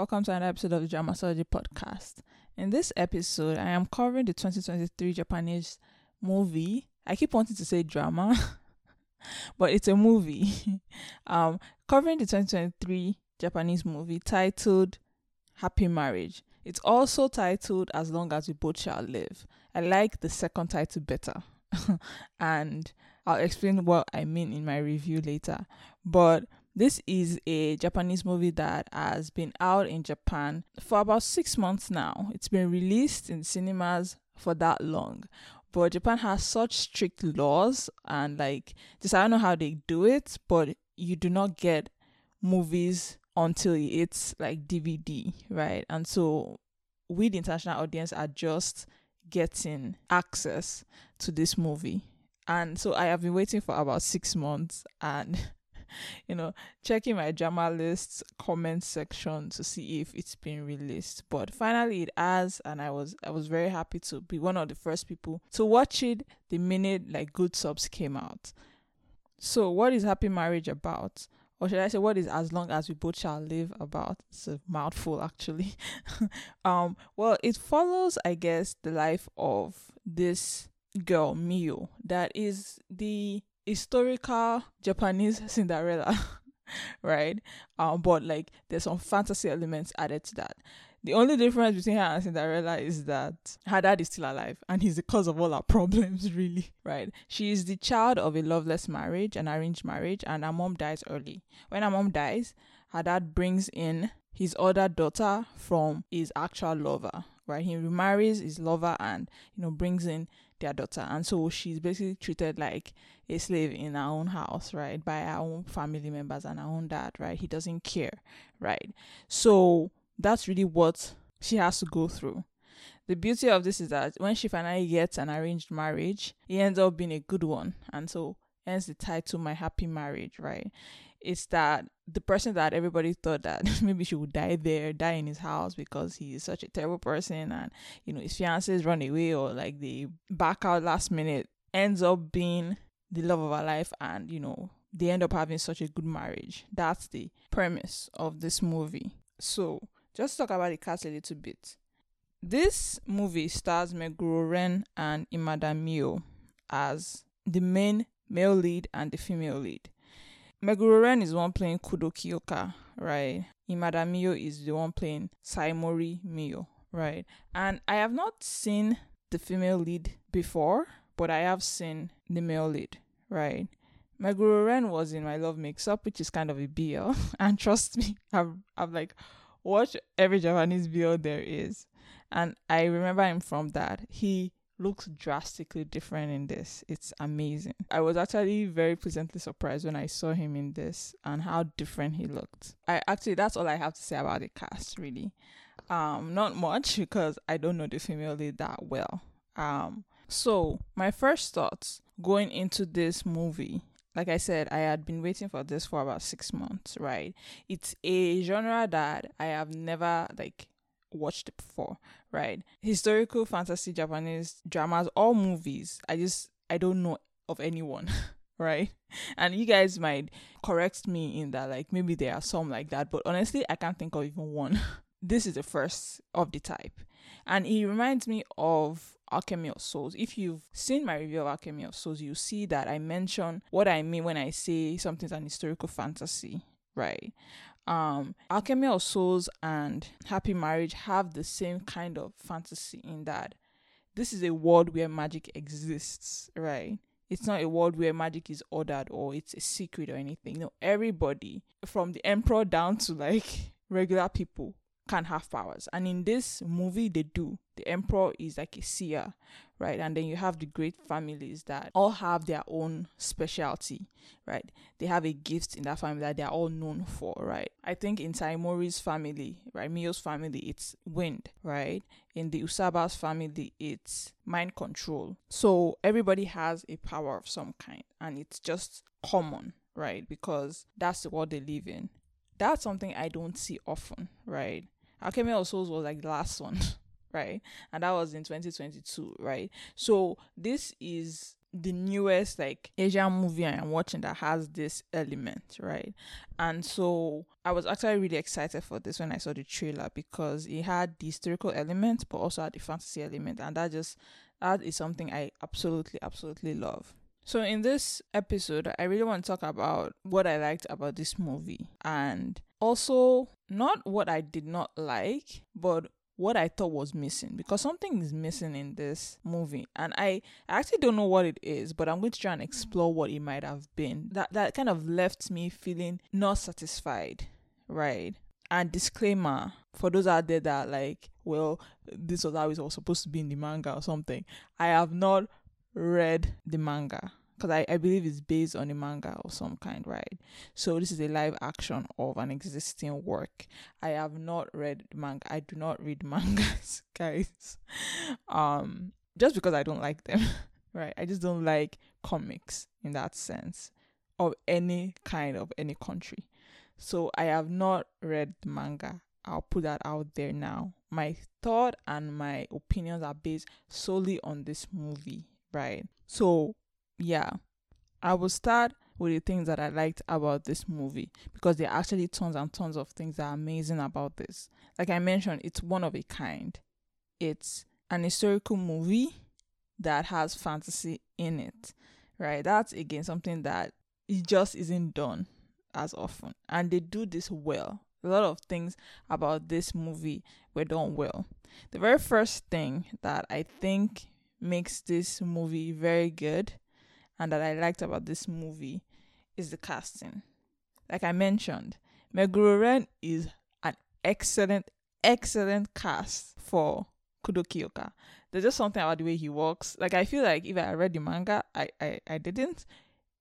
Welcome to another episode of the Dramatology Podcast. In this episode, I am covering the 2023 Japanese movie. I keep wanting to say drama, but it's a movie. Covering the 2023 Japanese movie titled Happy Marriage. It's also titled As Long As We Both Shall Live. I like the second title better. And I'll explain what I mean in my review later. But this is a Japanese movie that has been out in Japan for about 6 months now. It's been released in cinemas for that long. But Japan has such strict laws and just I don't know how they do it, but you do not get movies until it's DVD, right? And so we, the international audience, are just getting access to this movie. And so I have been waiting for about 6 months and, checking my drama list comment section to see if it's been released. But finally it has, and I was very happy to be one of the first people to watch it the minute good subs came out. So what is Happy Marriage about? Or should I say, what is As Long As We Both Shall Live about? It's a mouthful, actually. Well, it follows, the life of this girl, Mio, that is the historical Japanese Cinderella, right? But there's some fantasy elements added to that. The only difference between her and Cinderella is that her dad is still alive and he's the cause of all our problems, really, right? She is the child of a loveless marriage, an arranged marriage, and her mom dies early. When her mom dies, her dad brings in his other daughter from his actual lover, right? He remarries his lover and, brings in their daughter. And so she's basically treated like a slave in her own house, right? By her own family members and her own dad, right? He doesn't care, right? So that's really what she has to go through. The beauty of this is that when she finally gets an arranged marriage, it ends up being a good one. And so hence the title, My Happy Marriage, right? It's that the person that everybody thought that maybe she would die in his house because he is such a terrible person and, his fiancés run away or they back out last minute, ends up being the love of her life and, they end up having such a good marriage. That's the premise of this movie. So just talk about the cast a little bit. This movie stars Meguro Ren and Imada Mio as the main male lead and the female lead. Meguro Ren is the one playing Kudo Kiyoka, right? Imada Mio is the one playing Saimori Mio, right? And I have not seen the female lead before, but I have seen the male lead, right? Meguro Ren was in My Love Mix Up, which is kind of a BL. And trust me, I've watched every Japanese BL there is. And I remember him from that. He looks drastically different in this. It's amazing. I was actually very pleasantly surprised when I saw him in this and how different he looked. That's all I have to say about the cast, really. Not much because I don't know the female lead that well. So my first thoughts going into this movie, like I said, I had been waiting for this for about 6 months, right? It's a genre that I have never watched before, right? Historical fantasy Japanese dramas or movies, I don't know of anyone, right? And you guys might correct me in that maybe there are some like that, but honestly I can't think of even one. This is the first of the type, and it reminds me of Alchemy of Souls. If you've seen my review of Alchemy of Souls, you see that I mention what I mean when I say something's an historical fantasy, right? Alchemy of Souls and Happy Marriage have the same kind of fantasy in that this is a world where magic exists, right? It's not a world where magic is ordered or it's a secret or anything. No, everybody from the emperor down to regular people can have powers, and in this movie they do. The emperor is a seer, right? And then you have the great families that all have their own specialty, right? They have a gift in that family that they are all known for, right? I think in Saimori's family, right, Mio's family, it's wind, right? In the Usaba's family, it's mind control. So everybody has a power of some kind, and it's just common, right? Because that's the world they live in. That's something I don't see often, right? Alchemy of Souls was the last one, right? And that was in 2022, right? So this is the newest like Asian movie I am watching that has this element, right? And so I was actually really excited for this when I saw the trailer, because it had the historical element but also had the fantasy element, and that is something I absolutely love. So in this episode, I really want to talk about what I liked about this movie, and also not what I did not like, but what I thought was missing, because something is missing in this movie, and I actually don't know what it is, but I'm going to try and explore what it might have been. That kind of left me feeling not satisfied, right? And disclaimer, for those out there that are like, well, this was how it was supposed to be in the manga or something, I have not read the manga, because I believe it's based on a manga of some kind, right? So this is a live action of an existing work. I have not read the manga. I do not read mangas, guys. Just because I don't like them, right? I just don't like comics in that sense, of any kind, of any country. So I have not read the manga. I'll put that out there now. My thought and my opinions are based solely on this movie, right? So yeah, I will start with the things that I liked about this movie, because there are actually tons and tons of things that are amazing about this. Like I mentioned, it's one of a kind. It's an historical movie that has fantasy in it, right? That's, again, something that it just isn't done as often. And they do this well. A lot of things about this movie were done well. The very first thing that I think makes this movie very good, and that I liked about this movie, is the casting. Like I mentioned, Meguro Ren is an excellent cast for Kudo Kiyoka. There's just something about the way he walks. Like, I feel like if I read the manga, I didn't,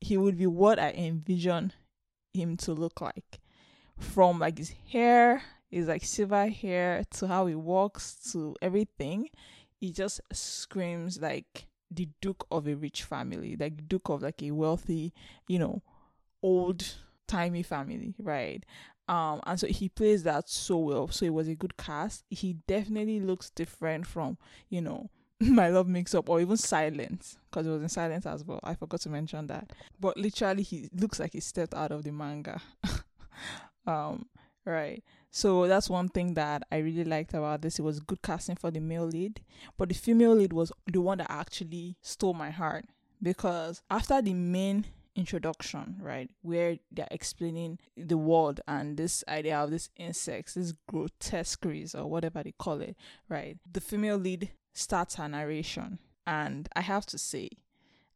he would be what I envision him to look like. From like his hair, his like silver hair, to how he walks, to everything, he just screams like the duke of a rich family, like duke of like a wealthy, you know, old-timey family, right? And so he plays that so well. So it was a good cast. He definitely looks different from, you know, My Love Mix Up, or even Silence, because it was in Silence as well. I forgot to mention that. But literally, he looks like he stepped out of the manga. Right. So that's one thing that I really liked about this. It was good casting for the male lead, but the female lead was the one that actually stole my heart, because after the main introduction, right, where they're explaining the world and this idea of these insects, these grotesqueries or whatever they call it, right, the female lead starts her narration, and I have to say,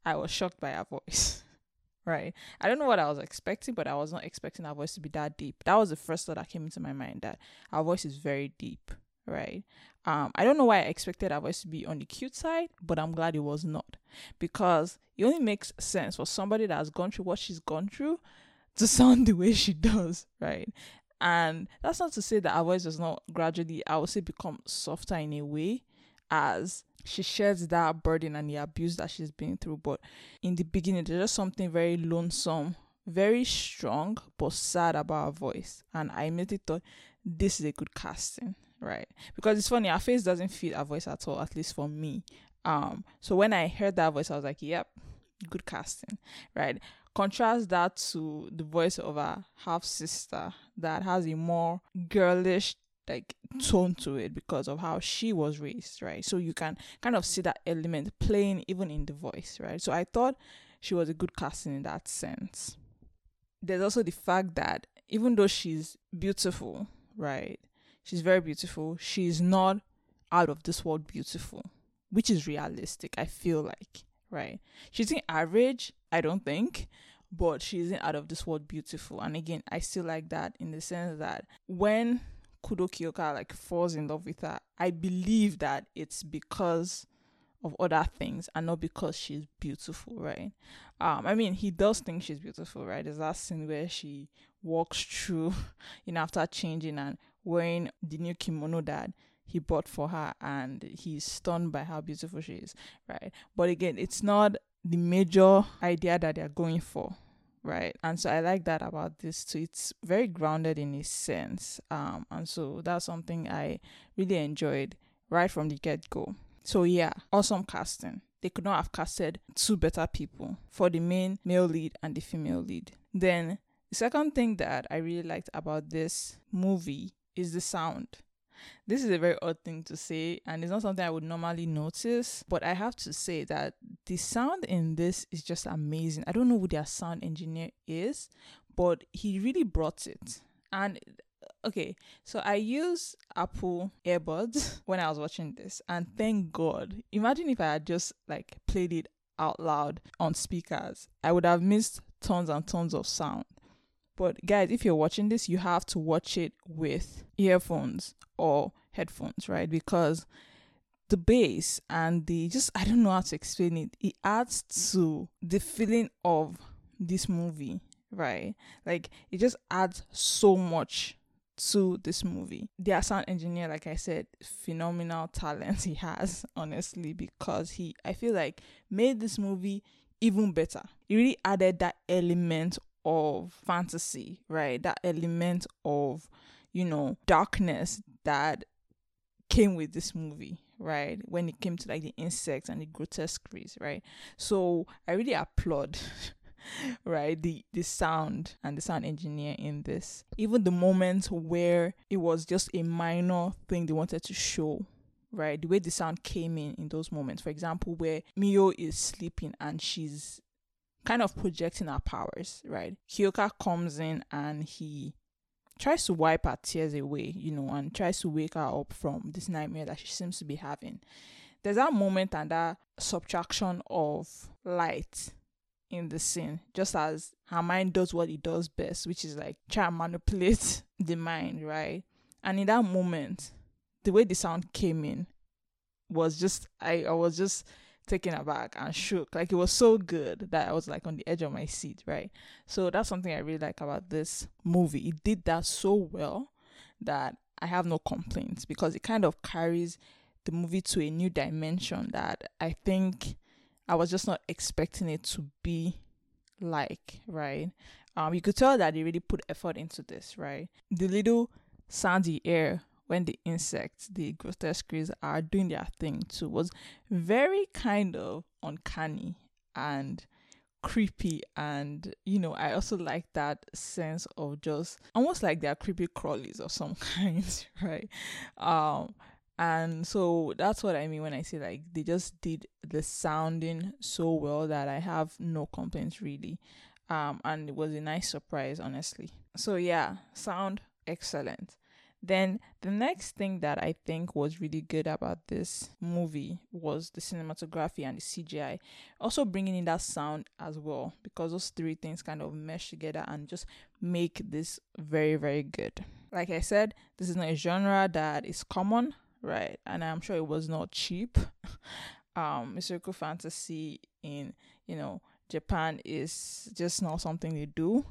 I was shocked by her voice. Right. I don't know what I was expecting, but I was not expecting our voice to be that deep. That was the first thought that came into my mind, that our voice is very deep, right? I don't know why I expected our voice to be on the cute side, but I'm glad it was not, because it only makes sense for somebody that has gone through what she's gone through to sound the way she does, right? And that's not to say that our voice does not gradually, I would say, become softer in a way as she shares that burden and the abuse that she's been through. But in the beginning, there's just something very lonesome, very strong, but sad about her voice. And I immediately thought, this is a good casting, right? Because it's funny, her face doesn't fit her voice at all, at least for me. So when I heard that voice, I was like, yep, good casting, right? Contrast that to the voice of her half-sister that has a more girlish, like, tone to it because of how she was raised, right? So you can kind of see that element playing even in the voice, right? So I thought she was a good casting in that sense. There's also the fact that even though she's beautiful, right, she's very beautiful, she's not out of this world beautiful, which is realistic, I feel like, right? She's in average, I don't think, but she isn't out of this world beautiful. And again, I still like that, in the sense that when Kudo Kiyoka like falls in love with her, I believe that it's because of other things and not because she's beautiful, right? I mean, he does think she's beautiful, right? There's that scene where she walks through, you know, after changing and wearing the new kimono that he bought for her, and he's stunned by how beautiful she is, right? But again, it's not the major idea that they're going for, right? And so I like that about this too. It's very grounded in a sense. And so that's something I really enjoyed right from the get-go. So yeah, awesome casting. they could not have casted two better people for the main male lead and the female lead. Then the second thing that I really liked about this movie is the sound. This is a very odd thing to say, and it's not something I would normally notice, but I have to say that the sound in this is just amazing. I don't know who their sound engineer is, but he really brought it. And okay, so I use Apple earbuds when I was watching this, and thank God. Imagine if I had just like played it out loud on speakers. I would have missed tons and tons of sound. But guys, if you're watching this, you have to watch it with earphones or headphones, right? Because the bass and the just, I don't know how to explain it. It adds to the feeling of this movie, right? Like it just adds so much to this movie. Their sound engineer, like I said, phenomenal talent he has, honestly, because he, I feel like, made this movie even better. He really added that element of fantasy, right? That element of, you know, darkness that came with this movie, right? When it came to like the insects and the grotesqueries, right? So I really applaud right, the sound and the sound engineer in this. Even the moments where it was just a minor thing they wanted to show, right? The way the sound came in those moments. For example, where Mio is sleeping and she's kind of projecting her powers, right? Kiyoka comes in and he tries to wipe her tears away, you know, and tries to wake her up from this nightmare that she seems to be having. There's that moment and that subtraction of light in the scene, just as her mind does what it does best, which is like try and manipulate the mind, right? And in that moment, the way the sound came in was just, I was just taken aback and shook. Like it was so good that I was like on the edge of my seat, right? So that's something I really like about this movie. It did that so well that I have no complaints, because it kind of carries the movie to a new dimension that I think I was just not expecting it to be like, right? You could tell that they really put effort into this, right? The little soundy air when the insects, the grotesqueries are doing their thing too, was very kind of uncanny and creepy. And, you know, I also like that sense of just almost like they're creepy crawlies of some kind, right? And so that's what I mean when I say like they just did the sounding so well that I have no complaints really. And it was a nice surprise, honestly. So yeah, sound excellent. Then the next thing that I think was really good about this movie was the cinematography and the CGI. Also bringing in that sound as well, because those three things kind of mesh together and just make this very, very good. Like I said, this is not a genre that is common, right? And I'm sure it was not cheap. Historical fantasy in, you know, Japan is just not something they do.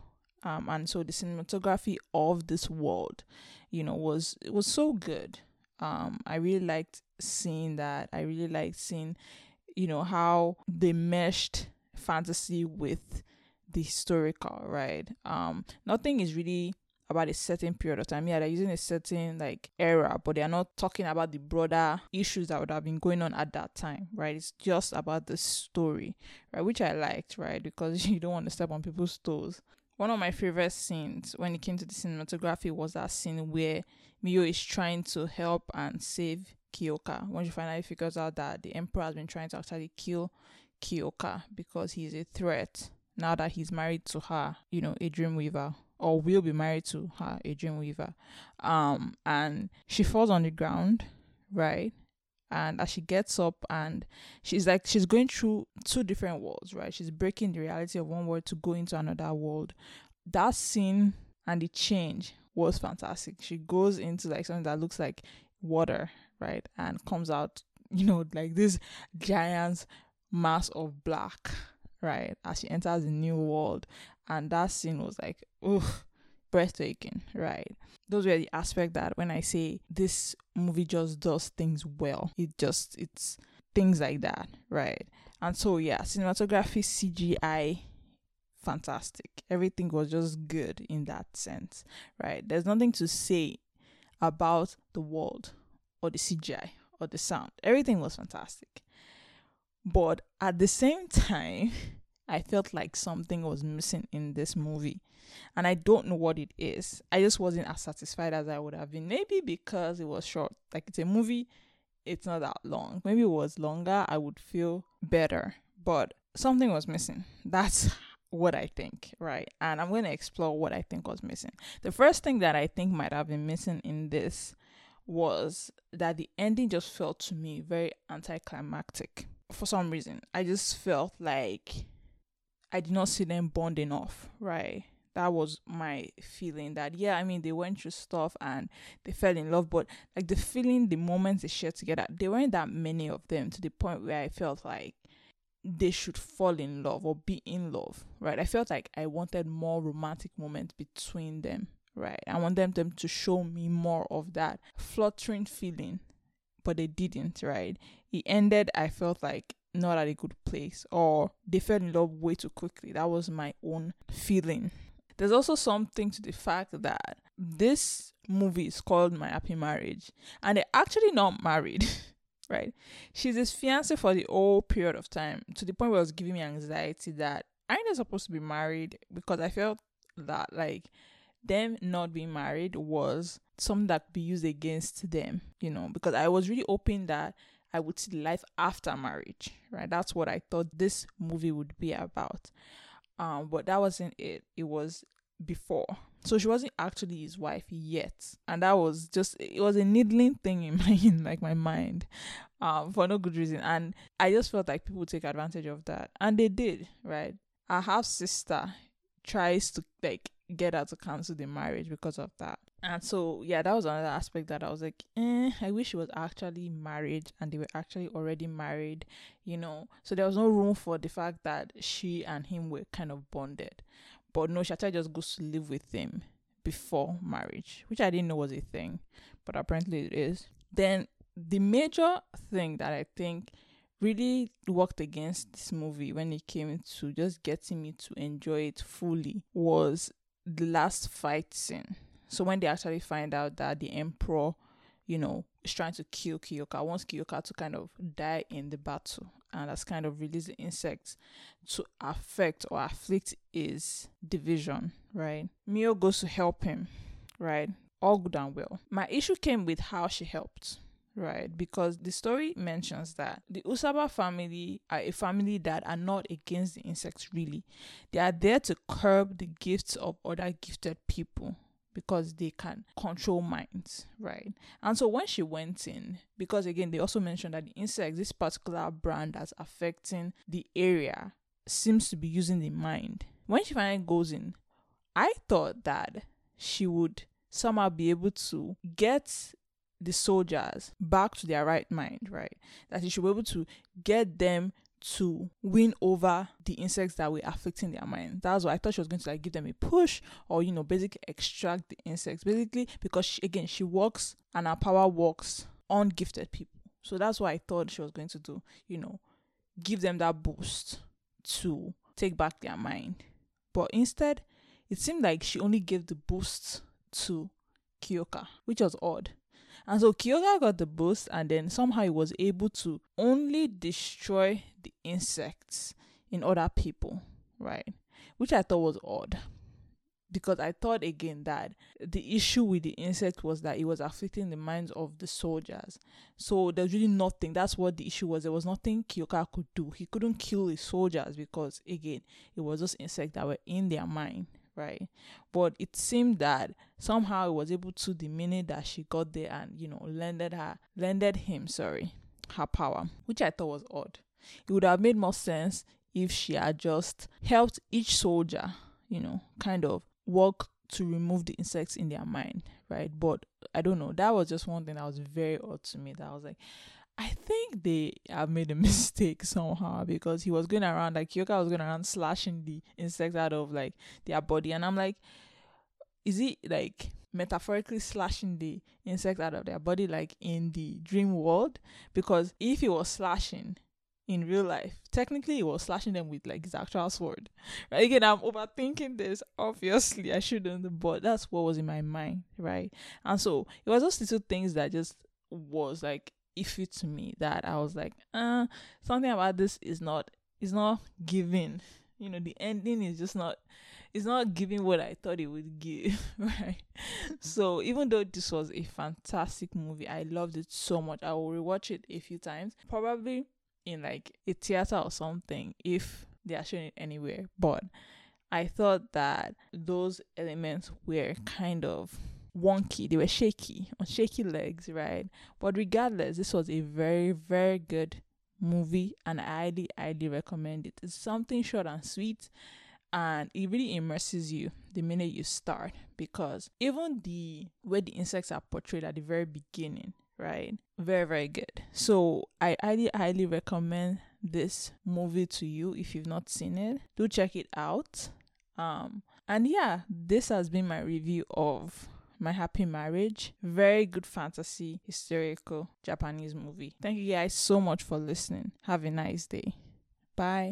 And so the cinematography of this world, you know, was so good. I really liked seeing that. I really liked seeing, you know, how they meshed fantasy with the historical, right? Nothing is really about a certain period of time. Yeah, they're using a certain like era, but they're not talking about the broader issues that would have been going on at that time, right? It's just about the story, right? Which I liked, right? Because you don't want to step on people's toes. One of my favorite scenes when it came to the cinematography was that scene where Mio is trying to help and save Kiyoka, when she finally figures out that the emperor has been trying to actually kill Kiyoka because he's a threat now that he's married to her, you know, a dreamweaver, or will be married to her, a dreamweaver. And she falls on the ground, right? And as she gets up, and she's going through two different worlds, right? She's breaking the reality of one world to go into another world. That scene and the change was fantastic. She goes into like something that looks like water, right? And comes out, you know, like this giant mass of black, right? As she enters the new world. And that scene was like, oof, breathtaking, right? Those were the aspects that when I say this movie just does things well, it's things like that, right? And so yeah, cinematography, CGI, fantastic. Everything was just good in that sense, right? There's nothing to say about the world or the CGI or the sound. Everything was fantastic. But at the same time, I felt like something was missing in this movie. And I don't know what it is. I just wasn't as satisfied as I would have been. Maybe because it was short. Like, it's a movie, it's not that long. Maybe it was longer, I would feel better. But something was missing. That's what I think, right? And I'm going to explore what I think was missing. The first thing that I think might have been missing in this was that the ending just felt to me very anticlimactic. For some reason, I just felt like I did not see them bond enough, right? That was my feeling, that, yeah, I mean, they went through stuff and they fell in love, but like the feeling, the moments they shared together, there weren't that many of them to the point where I felt like they should fall in love or be in love, right? I felt like I wanted more romantic moments between them, right? I want them to show me more of that fluttering feeling, but they didn't, right? It ended, I felt like, not at a good place, or they fell in love way too quickly. That was my own feeling. There's also something to the fact that this movie is called My Happy Marriage, and they're actually not married, right? She's his fiancée for the whole period of time, to the point where it was giving me anxiety that aren't they supposed to be married? Because I felt that, like, them not being married was something that could be used against them, you know, because I was really hoping that I would see life after marriage, right? That's what I thought this movie would be about. But that wasn't it. It was before. So she wasn't actually his wife yet. And that was just, it was a needling thing in my mind, for no good reason. And I just felt like people take advantage of that. And they did, right? Our half-sister tries to, like, get her to cancel the marriage because of that. And so, yeah, that was another aspect that I was like, I wish she was actually married and they were actually already married, you know. So there was no room for the fact that she and him were kind of bonded. But no, she actually just goes to live with him before marriage, which I didn't know was a thing, but apparently it is. Then the major thing that I think really worked against this movie when it came to just getting me to enjoy it fully was the last fight scene. So when they actually find out that the emperor, you know, is trying to kill Kiyoka, wants Kiyoka to kind of die in the battle, and that's kind of released the insects to affect or afflict his division, right? Mio goes to help him, right? All good and well. My issue came with how she helped, right? Because the story mentions that the Usaba family are a family that are not against the insects, really. They are there to curb the gifts of other gifted people, because they can control minds, right? And so when she went in, because again, they also mentioned that the insects, this particular brand that's affecting the area, seems to be using the mind. When she finally goes in, I thought that she would somehow be able to get the soldiers back to their right mind, right? That she should be able to get them to win over the insects that were affecting their mind. That's why I thought she was going to, like, give them a push, or, you know, basically extract the insects, basically, because she works, and her power works on gifted people. So that's what I thought she was going to do, you know, give them that boost to take back their mind. But instead, it seemed like she only gave the boost to Kiyoka, which was odd. And so Kiyoka got the boost, and then somehow he was able to only destroy the insects in other people, right? Which I thought was odd, because I thought, again, that the issue with the insect was that it was affecting the minds of the soldiers. So there's really nothing. That's what the issue was. There was nothing Kiyoka could do. He couldn't kill the soldiers because, again, it was those insects that were in their mind, right? But it seemed that somehow it was able to, the minute that she got there and, you know, lended him her power, which I thought was odd. It would have made more sense if she had just helped each soldier, you know, kind of work to remove the insects in their mind, right? But I don't know, that was just one thing that was very odd to me, that I was like, I think they have made a mistake somehow, because he was going around, like, Kiyoka was going around slashing the insects out of, like, their body. And I'm like, is he, like, metaphorically slashing the insects out of their body, like, in the dream world? Because if he was slashing in real life, technically he was slashing them with, like, his actual sword. Right? Again, I'm overthinking this. Obviously, I shouldn't, but that's what was in my mind, right? And so it was those little things that just was, like, iffy to me, that I was like, something about this is not giving. You know, the ending is just not, it's not giving what I thought it would give, right? So even though this was a fantastic movie, I loved it so much. I will rewatch it a few times, probably in like a theater or something, if they are showing it anywhere. But I thought that those elements were kind of wonky. They were shaky, on shaky legs, right? But regardless, this was a very, very good movie, and I highly, highly recommend it. It's something short and sweet, and it really immerses you the minute you start, because even the way the insects are portrayed at the very beginning, right? Very, very good. So I highly, highly recommend this movie to you. If you've not seen it, do check it out. And yeah, this has been my review of My Happy Marriage. Very good fantasy, historical Japanese movie. Thank you guys so much for listening. Have a nice day. Bye.